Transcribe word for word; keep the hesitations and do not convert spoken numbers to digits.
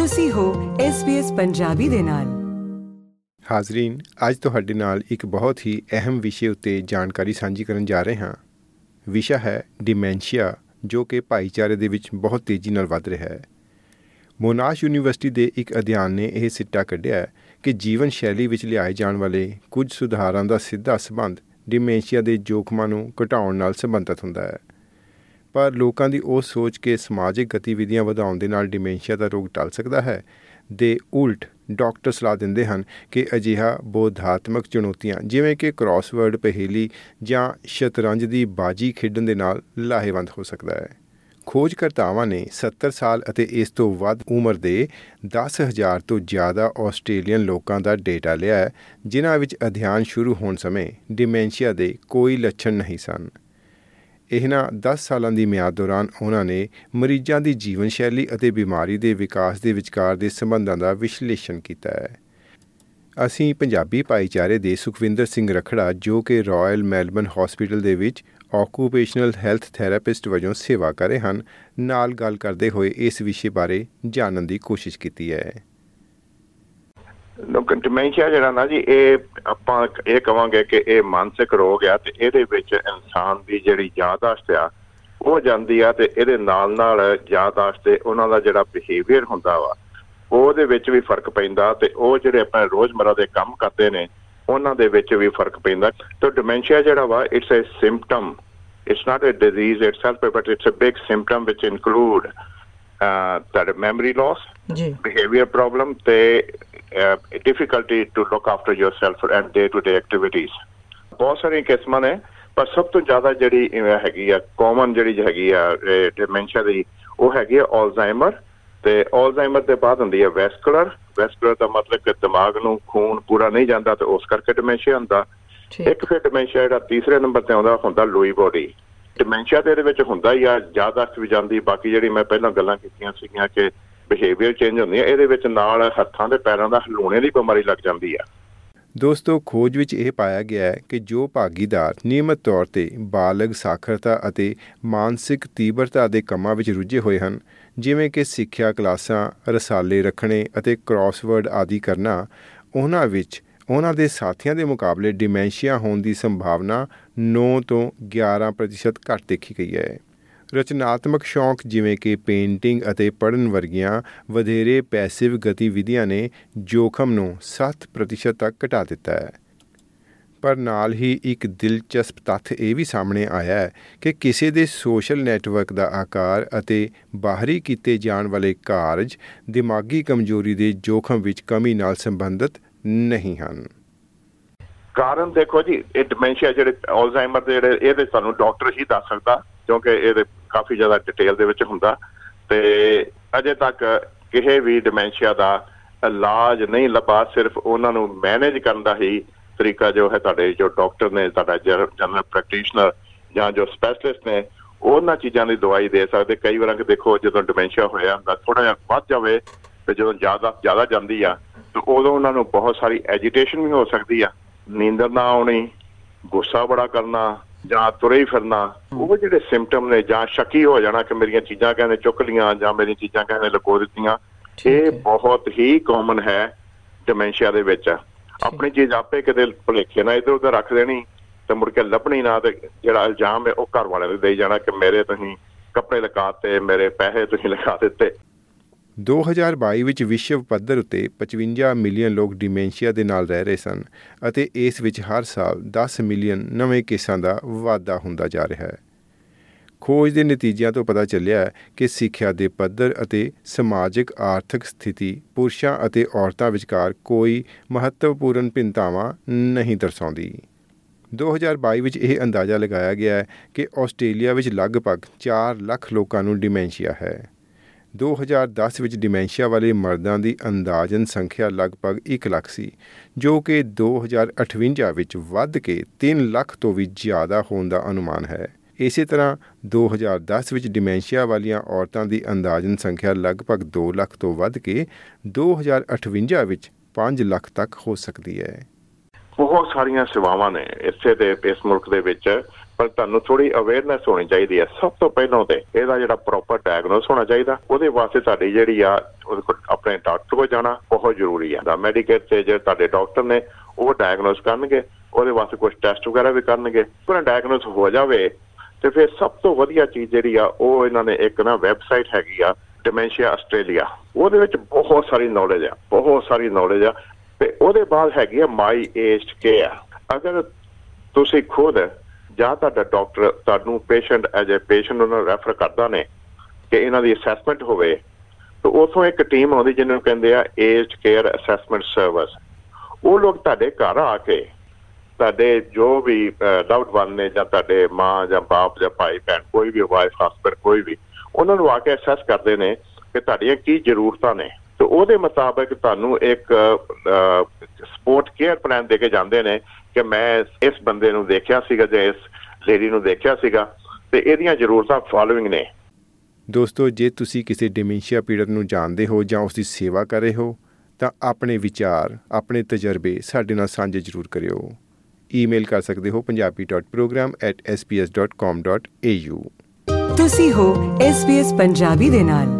ਤੁਸੀਂ ਹੋ S B S Punjabi ਦੇ ਨਾਲ। ਹਾਜ਼ਰੀਨ, ਅੱਜ ਤੁਹਾਡੇ ਨਾਲ ਇੱਕ ਬਹੁਤ ਹੀ ਅਹਿਮ ਵਿਸ਼ੇ ਉੱਤੇ ਜਾਣਕਾਰੀ ਸਾਂਝੀ ਕਰਨ ਜਾ ਰਹੇ ਹਾਂ। ਵਿਸ਼ਾ ਹੈ ਡਿਮੈਂਸ਼ੀਆ, ਜੋ ਕਿ ਭਾਈਚਾਰੇ ਦੇ ਵਿੱਚ ਬਹੁਤ ਤੇਜ਼ੀ ਨਾਲ ਵੱਧ ਰਿਹਾ ਹੈ। ਮੋਨਾਸ਼ ਯੂਨੀਵਰਸਿਟੀ ਦੇ ਇੱਕ ਅਧਿਐਨ ਨੇ ਇਹ ਸਿੱਟਾ ਕੱਢਿਆ ਕਿ ਜੀਵਨ ਸ਼ੈਲੀ ਵਿੱਚ ਲਿਆਏ ਜਾਣ ਵਾਲੇ ਕੁਝ ਸੁਧਾਰਾਂ ਦਾ ਸਿੱਧਾ ਸੰਬੰਧ ਡਿਮੈਂਸ਼ੀਆ ਦੇ ਜੋਖਮਾਂ ਨੂੰ ਘਟਾਉਣ ਨਾਲ ਸੰਬੰਧਿਤ ਹੁੰਦਾ ਹੈ। ਪਰ ਲੋਕਾਂ ਦੀ ਉਹ ਸੋਚ ਕਿ ਸਮਾਜਿਕ ਗਤੀਵਿਧੀਆਂ ਵਧਾਉਣ ਦੇ ਨਾਲ ਡਿਮੈਂਸ਼ੀਆ ਦਾ ਰੋਗ ਟਲ ਸਕਦਾ ਹੈ, ਦੇ ਉਲਟ ਡਾਕਟਰ ਸਲਾਹ ਦਿੰਦੇ ਹਨ ਕਿ ਅਜਿਹਾ ਬੋਧਾਤਮਕ ਚੁਣੌਤੀਆਂ ਜਿਵੇਂ ਕਿ ਕ੍ਰਾਸਵਰਡ ਪਹੇਲੀ ਜਾਂ ਸ਼ਤਰੰਜ ਦੀ ਬਾਜੀ ਖੇਡਣ ਦੇ ਨਾਲ ਲਾਹੇਵੰਦ ਹੋ ਸਕਦਾ ਹੈ। ਖੋਜਕਰਤਾਵਾਂ ਨੇ ਸੱਤਰ ਸਾਲ ਅਤੇ ਇਸ ਤੋਂ ਵੱਧ ਉਮਰ ਦੇ ਦਸ ਹਜ਼ਾਰ ਤੋਂ ਜ਼ਿਆਦਾ ਆਸਟ੍ਰੇਲੀਅਨ ਲੋਕਾਂ ਦਾ ਡੇਟਾ ਲਿਆ ਹੈ, ਜਿਨ੍ਹਾਂ ਵਿੱਚ ਅਧਿਐਨ ਸ਼ੁਰੂ ਹੋਣ ਸਮੇਂ ਡਿਮੈਂਸ਼ੀਆ ਦੇ ਕੋਈ ਲੱਛਣ ਨਹੀਂ ਸਨ। ਇਹਨਾਂ ਦਸ ਸਾਲਾਂ ਦੀ ਮਿਆਦ ਦੌਰਾਨ ਉਹਨਾਂ ਨੇ ਮਰੀਜ਼ਾਂ ਦੀ ਜੀਵਨ ਸ਼ੈਲੀ ਅਤੇ ਬਿਮਾਰੀ ਦੇ ਵਿਕਾਸ ਦੇ ਵਿਚਕਾਰ ਦੇ ਸੰਬੰਧਾਂ ਦਾ ਵਿਸ਼ਲੇਸ਼ਣ ਕੀਤਾ ਹੈ। ਅਸੀਂ ਪੰਜਾਬੀ ਭਾਈਚਾਰੇ ਦੇ ਸੁਖਵਿੰਦਰ ਸਿੰਘ ਰਖੜਾ, ਜੋ ਕਿ ਰਾਇਲ ਮੈਲਬਨ ਹਸਪੀਟਲ ਦੇ ਵਿੱਚ ਆਕੂਪੇਸ਼ਨਲ ਹੈਲਥ ਥੈਰੇਪਿਸਟ ਵਜੋਂ ਸੇਵਾ ਕਰ ਰਹੇ ਹਨ, ਨਾਲ ਗੱਲ ਕਰਦੇ ਹੋਏ ਇਸ ਵਿਸ਼ੇ ਬਾਰੇ ਜਾਣਨ ਦੀ ਕੋਸ਼ਿਸ਼ ਕੀਤੀ ਹੈ। ਲੋਕ ਡਿਮੈਂਸ਼ੀਆ ਜਿਹੜਾ ਨਾ ਜੀ, ਇਹ ਆਪਾਂ ਇਹ ਕਵਾਂਗੇ ਕਿ ਇਹ ਮਾਨਸਿਕ ਰੋਗ ਆ ਤੇ ਇਹਦੇ ਵਿੱਚ ਇਨਸਾਨ ਦੀ ਜਿਹੜੀ ਯਾਦਾਸ਼ਤ ਆ ਉਹ ਜਾਂਦੀ ਆ, ਤੇ ਇਹਦੇ ਨਾਲ ਨਾਲ ਯਾਦਾਸ਼ਤ ਤੇ ਉਹਨਾਂ ਦਾ ਜਿਹੜਾ ਬਿਹੇਵੀਅਰ ਹੁੰਦਾ ਵਾ ਉਹਦੇ ਵਿੱਚ ਵੀ ਫਰਕ ਪੈਂਦਾ, ਤੇ ਉਹ ਜਿਹੜੇ ਆਪਣੇ ਰੋਜ਼ਮਰਾ ਦੇ ਕੰਮ ਕਰਦੇ ਨੇ ਉਹਨਾਂ ਦੇ ਵਿੱਚ ਵੀ ਫਰਕ ਪੈਂਦਾ। ਤਾਂ ਡਿਮੈਂਸ਼ੀਆ ਜਿਹੜਾ ਵਾ, it's a symptom, it's not a disease itself, but it's a big symptom ਵਿਚ ਇਨਕਲੂਡ ਤੁਹਾਡੇ ਮੈਮਰੀ ਲਾਸ, ਬਿਹੇਵੀਅਰ ਪ੍ਰੋਬਲਮ ਤੇ Uh, difficulty to look after yourself and day-to-day activities. ਬਹੁਤ ਸਾਰੀਆਂ ਕਿਸਮਾਂ ਨੇ, ਪਰ ਸਭ ਤੋਂ ਜ਼ਿਆਦਾ ਜਿਹੜੀ ਹੈਗੀ ਆ ਕਾਮਨ ਜਿਹੜੀ ਹੈਗੀ ਆ ਡਿਮੈਂਸ਼ੀਆ ਦੀ, ਉਹ ਹੈਗੀ ਆ ਆਲਜ਼ਾਈਮਰ। ਤੇ ਆਲਜ਼ਾਈਮਰ ਦੇ ਬਾਅਦ ਹੁੰਦੀ ਹੈ ਵੈਸਕੂਲਰ। ਵੈਸਕੂਲਰ ਦਾ ਮਤਲਬ ਕਿ ਦਿਮਾਗ ਨੂੰ ਖੂਨ ਪੂਰਾ ਨਹੀਂ ਜਾਂਦਾ ਤੇ ਉਸ ਕਰਕੇ ਡਿਮੈਂਸ਼ੀਆ ਹੁੰਦਾ। ਇੱਕ ਫਿਰ ਡਿਮੈਂਸ਼ੀਆ ਜਿਹੜਾ ਤੀਸਰੇ ਨੰਬਰ ਤੇ ਆਉਂਦਾ ਹੁੰਦਾ ਲੂਈ ਬੋਡੀ। ਡਿਮੈਂਸ਼ੀਆ ਤੇ ਇਹਦੇ ਵਿੱਚ ਹੁੰਦਾ ਹੀ ਆ ਜ਼ਿਆਦਾਸ਼ਤ ਵੀ ਜਾਂਦੀ, ਬਾਕੀ ਜਿਹੜੀ ਮੈਂ ਪਹਿਲਾਂ ਗੱਲਾਂ ਕੀਤੀਆਂ ਸੀਗੀਆਂ ਕਿ ਬਿਹੇਵੀਅਰ ਚੇਂਜ ਹੁੰਦੀ ਹੈ, ਇਹਦੇ ਵਿੱਚ ਨਾਲ ਹੱਥਾਂ ਦੇ ਪੈਰਾਂ ਦਾ ਹਿਲਾਉਣੇ ਦੀ ਬਿਮਾਰੀ ਲੱਗ ਜਾਂਦੀ ਹੈ। ਦੋਸਤੋ, ਖੋਜ ਵਿੱਚ ਇਹ ਪਾਇਆ ਗਿਆ ਹੈ ਕਿ ਜੋ ਭਾਗੀਦਾਰ ਨਿਯਮਤ ਤੌਰ 'ਤੇ ਬਾਲਗ ਸਾਖਰਤਾ ਅਤੇ ਮਾਨਸਿਕ ਤੀਬਰਤਾ ਦੇ ਕੰਮਾਂ ਵਿੱਚ ਰੁੱਝੇ ਹੋਏ ਹਨ, ਜਿਵੇਂ ਕਿ ਸਿੱਖਿਆ ਕਲਾਸਾਂ, ਰਸਾਲੇ ਰੱਖਣੇ ਅਤੇ ਕ੍ਰਾਸਵਰਡ ਆਦਿ ਕਰਨਾ, ਉਹਨਾਂ ਵਿੱਚ ਉਹਨਾਂ ਦੇ ਸਾਥੀਆਂ ਦੇ ਮੁਕਾਬਲੇ ਡਿਮੈਂਸ਼ੀਆ ਹੋਣ ਦੀ ਸੰਭਾਵਨਾ ਨੌਂ ਤੋਂ ਗਿਆਰਾਂ ਪ੍ਰਤੀਸ਼ਤ ਘੱਟ ਦੇਖੀ ਗਈ ਹੈ। ਰਚਨਾਤਮਕ ਸ਼ੌਕ ਜਿਵੇਂ ਕਿ ਪੇਂਟਿੰਗ ਅਤੇ ਪੜ੍ਹਨ ਵਰਗੀਆਂ ਵਧੇਰੇ ਪੈਸਿਵ ਗਤੀਵਿਧੀਆਂ ਨੇ ਜੋਖਮ ਨੂੰ ਸੱਤ ਪ੍ਰਤੀਸ਼ਤ ਤੱਕ ਘਟਾ ਦਿੱਤਾ ਹੈ। ਪਰ ਨਾਲ ਹੀ ਇੱਕ ਦਿਲਚਸਪ ਤੱਥ ਇਹ ਵੀ ਸਾਹਮਣੇ ਆਇਆ ਹੈ ਕਿ ਕਿਸੇ ਦੇ ਸੋਸ਼ਲ ਨੈਟਵਰਕ ਦਾ ਆਕਾਰ ਅਤੇ ਬਾਹਰੀ ਕੀਤੇ ਜਾਣ ਵਾਲੇ ਕਾਰਜ ਦਿਮਾਗੀ ਕਮਜ਼ੋਰੀ ਦੇ ਜੋਖਮ ਵਿੱਚ ਕਮੀ ਨਾਲ ਸੰਬੰਧਿਤ ਨਹੀਂ ਹਨ। ਕਾਰਨ ਦੇਖੋ ਜੀ, ਇਹ ਡਿਮੈਂਸ਼ੀਆ ਜਿਹੜੇ ਆਲਜ਼ਾਈਮਰ ਦੇ ਜਿਹੜੇ ਇਹਦੇ ਸਾਨੂੰ ਡਾਕਟਰ ਹੀ ਦੱਸ ਸਕਦਾ, ਕਿਉਂਕਿ ਇਹਦੇ ਕਾਫੀ ਜ਼ਿਆਦਾ ਡਿਟੇਲ ਦੇ ਵਿੱਚ ਹੁੰਦਾ, ਤੇ ਅਜੇ ਤੱਕ ਕਿਸੇ ਵੀ ਡਿਮੈਂਸ਼ੀਆ ਦਾ ਇਲਾਜ ਨਹੀਂ ਲੱਭਾ। ਸਿਰਫ ਉਹਨਾਂ ਨੂੰ ਮੈਨੇਜ ਕਰਨ ਦਾ ਹੀ ਤਰੀਕਾ ਜੋ ਹੈ ਤੁਹਾਡੇ ਜੋ ਡਾਕਟਰ ਨੇ, ਤੁਹਾਡਾ ਜਨਰਲ ਪ੍ਰੈਕਟੀਸ਼ਨਰ ਜਾਂ ਜੋ ਸਪੈਸ਼ਲਿਸਟ ਨੇ, ਉਹਨਾਂ ਚੀਜ਼ਾਂ ਦੀ ਦਵਾਈ ਦੇ ਸਕਦੇ। ਕਈ ਵਾਰਾਂ ਦੇਖੋ ਜਦੋਂ ਡਿਮੈਂਸ਼ੀਆ ਹੋਇਆ ਹੁੰਦਾ ਥੋੜ੍ਹਾ ਜਿਹਾ ਵੱਧ ਜਾਵੇ ਤੇ ਜਦੋਂ ਜ਼ਿਆਦਾ ਜ਼ਿਆਦਾ ਜਾਂਦੀ ਆ ਤਾਂ ਉਦੋਂ ਉਹਨਾਂ ਨੂੰ ਬਹੁਤ ਸਾਰੀ ਐਜੀਟੇਸ਼ਨ ਵੀ ਹੋ ਸਕਦੀ ਆ, ਨੀਂਦਰ ਨਾ ਆਉਣੀ, ਗੁੱਸਾ ਬੜਾ ਕਰਨਾ ਜਾਂ ਤੁਰੇ ਹੀ ਫਿਰਨਾ, ਉਹ ਜਿਹੜੇ ਸਿੰਪਟਮ ਨੇ, ਜਾਂ ਸ਼ੱਕੀ ਹੋ ਜਾਣਾ ਕਿ ਮੇਰੀਆਂ ਚੀਜ਼ਾਂ ਕਹਿੰਦੇ ਚੁੱਕ ਲਈਆਂ ਜਾਂ ਮੇਰੀਆਂ ਚੀਜ਼ਾਂ ਕਹਿੰਦੇ ਲੁਕੋ ਦਿੱਤੀਆਂ, ਇਹ ਬਹੁਤ ਹੀ ਕਾਮਨ ਹੈ ਡਿਮੈਂਸ਼ੀਆ ਦੇ ਵਿੱਚ। ਆਪਣੀ ਚੀਜ਼ ਆਪੇ ਕਿਤੇ ਭੁਲੇਖੇ ਨਾਲ ਇੱਧਰ ਉੱਧਰ ਰੱਖ ਦੇਣੀ ਤੇ ਮੁੜ ਕੇ ਲੱਭਣੀ ਨਾ, ਤੇ ਜਿਹੜਾ ਇਲਜ਼ਾਮ ਹੈ ਉਹ ਘਰ ਵਾਲਿਆਂ ਨੂੰ ਦੇਈ ਜਾਣਾ ਕਿ ਮੇਰੇ ਤੁਸੀਂ ਕੱਪੜੇ ਲਗਾ ਦਿੱਤੇ, ਮੇਰੇ ਪੈਸੇ ਤੁਸੀਂ ਲਗਾ ਦਿੱਤੇ। ਦੋ ਹਜ਼ਾਰ ਬਾਈ ਵਿੱਚ ਵਿਸ਼ਵ ਪੱਧਰ ਉੱਤੇ ਪਚਵੰਜਾ ਮਿਲੀਅਨ ਲੋਕ ਡਿਮੈਂਸ਼ੀਆ ਦੇ ਨਾਲ ਰਹਿ ਰਹੇ ਸਨ ਅਤੇ ਇਸ ਵਿੱਚ ਹਰ ਸਾਲ ਦਸ ਮਿਲੀਅਨ ਨਵੇਂ ਕੇਸਾਂ ਦਾ ਵਾਧਾ ਹੁੰਦਾ ਜਾ ਰਿਹਾ ਹੈ। ਖੋਜ ਦੇ ਨਤੀਜਿਆਂ ਤੋਂ ਪਤਾ ਚੱਲਿਆ ਕਿ ਸਿੱਖਿਆ ਦੇ ਪੱਧਰ ਅਤੇ ਸਮਾਜਿਕ ਆਰਥਿਕ ਸਥਿਤੀ ਪੁਰਸ਼ਾਂ ਅਤੇ ਔਰਤਾਂ ਵਿਚਕਾਰ ਕੋਈ ਮਹੱਤਵਪੂਰਨ ਭਿੰਨਤਾਵਾਂ ਨਹੀਂ ਦਰਸਾਉਂਦੀ। ਦੋ ਹਜ਼ਾਰ ਬਾਈ ਵਿੱਚ ਇਹ ਅੰਦਾਜ਼ਾ ਲਗਾਇਆ ਗਿਆ ਹੈ ਕਿ ਆਸਟ੍ਰੇਲੀਆ ਵਿੱਚ ਲਗਭਗ ਚਾਰ ਲੱਖ ਲੋਕਾਂ ਨੂੰ ਡਿਮੈਂਸ਼ੀਆ ਹੈ। ਦੋ ਹਜ਼ਾਰ ਦਸ ਵਿੱਚ ਡਿਮੈਂਸ਼ੀਆ ਵਾਲੇ ਮਰਦਾਂ ਦੀ ਅੰਦਾਜ਼ਨ ਸੰਖਿਆ ਲਗਭਗ ਇੱਕ ਲੱਖ ਸੀ, ਜੋ ਕਿ ਦੋ ਹਜ਼ਾਰ ਅਠਵੰਜਾ ਵਿੱਚ ਵੱਧ ਕੇ ਤਿੰਨ ਲੱਖ ਤੋਂ ਵੀ ਜ਼ਿਆਦਾ ਹੋਣ ਦਾ ਅਨੁਮਾਨ ਹੈ। ਇਸੇ ਤਰ੍ਹਾਂ ਦੋ ਹਜ਼ਾਰ ਦਸ ਵਿੱਚ ਡਿਮੈਂਸ਼ੀਆ ਵਾਲੀਆਂ ਔਰਤਾਂ ਦੀ ਅੰਦਾਜ਼ਨ ਸੰਖਿਆ ਲਗਭਗ ਦੋ ਲੱਖ ਤੋਂ ਵੱਧ ਕੇ ਦੋ ਹਜ਼ਾਰ ਅਠਵੰਜਾ ਵਿੱਚ ਪੰਜ ਲੱਖ ਤੱਕ ਹੋ ਸਕਦੀ ਹੈ। ਬਹੁਤ ਸਾਰੀਆਂ ਸੇਵਾਵਾਂ ਨੇ ਇਸੇ ਦੇ ਇਸ ਮੁਲਕ ਦੇ ਵਿੱਚ ਪਰ ਤੁਹਾਨੂੰ ਥੋੜੀ ਅਵੇਅਰਨੈਸ ਹੋਣੀ ਚਾਹੀਦੀ ਹੈ। ਸਭ ਤੋਂ ਪਹਿਲਾਂ ਤੇ ਇਹਦਾ ਜਿਹੜਾ ਪ੍ਰੋਪਰ ਡਾਇਗਨੋਸ ਹੋਣਾ ਚਾਹੀਦਾ, ਉਹਦੇ ਵਾਸਤੇ ਤੁਹਾਡੀ ਜਿਹੜੀ ਆ ਆਪਣੇ ਡਾਕਟਰ ਕੋਲ ਜਾਣਾ ਬਹੁਤ ਜ਼ਰੂਰੀ ਹੈ। ਮੈਡੀਕੇਅਰ ਤੇ ਜਿਹੜੇ ਤੁਹਾਡੇ ਡਾਕਟਰ ਨੇ ਉਹ ਡਾਇਗਨੋਸ ਕਰਨਗੇ, ਉਹਦੇ ਵਾਸਤੇ ਕੁਛ ਟੈਸਟ ਵਗੈਰਾ ਵੀ ਕਰਨਗੇ। ਉਹਨਾਂ ਡਾਇਗਨੋਸ ਹੋ ਜਾਵੇ ਤੇ ਫਿਰ ਸਭ ਤੋਂ ਵਧੀਆ ਚੀਜ਼ ਜਿਹੜੀ ਆ ਉਹ ਇਹਨਾਂ ਨੇ ਇੱਕ ਨਾ ਵੈਬਸਾਈਟ ਹੈਗੀ ਆ ਡਿਮੈਂਸ਼ੀਆ ਆਸਟ੍ਰੇਲੀਆ, ਉਹਦੇ ਵਿੱਚ ਬਹੁਤ ਸਾਰੀ ਨੌਲੇਜ ਆ ਬਹੁਤ ਸਾਰੀ ਨੌਲੇਜ ਆ ਤੇ ਉਹਦੇ ਬਾਅਦ ਹੈਗੀ ਆ ਮਾਈ ਏਜਡ ਕੇਅਰ। ਅਗਰ ਤੁਸੀਂ ਖੁਦ ਜਾਂ ਤੁਹਾਡਾ ਡਾਕਟਰ ਤੁਹਾਨੂੰ ਪੇਸ਼ੈਂਟ ਐਜ ਏ ਪੇਸ਼ੈਂਟ ਉਹਨਾਂ ਨੂੰ ਰੈਫਰ ਕਰਦਾ ਨੇ ਕਿ ਇਹਨਾਂ ਦੀ ਅਸੈਸਮੈਂਟ ਹੋਵੇ, ਤਾਂ ਉੱਥੋਂ ਇੱਕ ਟੀਮ ਆਉਂਦੀ ਜਿਹਨਾਂ ਨੂੰ ਕਹਿੰਦੇ ਆ ਏਜਡ ਕੇਅਰ ਅਸੈਸਮੈਂਟ ਸਰਵਿਸ। ਉਹ ਲੋਕ ਤੁਹਾਡੇ ਘਰ ਆ ਕੇ ਤੁਹਾਡੇ ਜੋ ਵੀ ਲਵਡ ਵਨ ਨੇ ਜਾਂ ਤੁਹਾਡੇ ਮਾਂ ਜਾਂ ਬਾਪ ਜਾਂ ਭਾਈ ਭੈਣ ਕੋਈ ਵੀ ਵਾਈਫ ਹਸਬੈਂਡ ਕੋਈ ਵੀ, ਉਹਨਾਂ ਨੂੰ ਆ ਕੇ ਅਸੈਸ ਕਰਦੇ ਨੇ ਕਿ ਤੁਹਾਡੀਆਂ ਕੀ ਜ਼ਰੂਰਤਾਂ ਨੇ, ਤੇ ਉਹਦੇ ਮੁਤਾਬਕ ਤੁਹਾਨੂੰ ਇੱਕ ਸਪੋਰਟ ਕੇਅਰ ਪਲਾਨ ਦੇ ਕੇ ਜਾਂਦੇ ਨੇ ਕਿ ਮੈਂ ਇਸ ਬੰਦੇ ਨੂੰ ਦੇਖਿਆ ਸੀਗਾ ਜਾਂ ਇਸ ਲੇਡੀ ਨੂੰ ਦੇਖਿਆ ਸੀਗਾ ਤੇ ਇਹਦੀਆਂ ਜ਼ਰੂਰਤਾਂ ਫੋਲੋਇੰਗ ਨੇ। ਦੋਸਤੋ, ਜੇ ਤੁਸੀਂ ਕਿਸੇ ਡਿਮੈਂਸ਼ੀਆ ਪੀੜਤ ਨੂੰ ਜਾਣਦੇ ਹੋ ਜਾਂ ਉਸ ਦੀ ਸੇਵਾ ਕਰ ਰਹੇ ਹੋ ਤਾਂ ਆਪਣੇ ਵਿਚਾਰ ਆਪਣੇ ਤਜਰਬੇ ਸਾਡੇ ਨਾਲ ਸਾਂਝੇ ਜ਼ਰੂਰ ਕਰਿਓ। ਈਮੇਲ ਕਰ ਸਕਦੇ ਹੋ Punjabi dot program at S P S dot com dot A U. ਤੁਸੀਂ ਹੋ ਐਸ ਪੀ ਐਸ ਪੰਜਾਬੀ ਦੇ ਨਾਲ।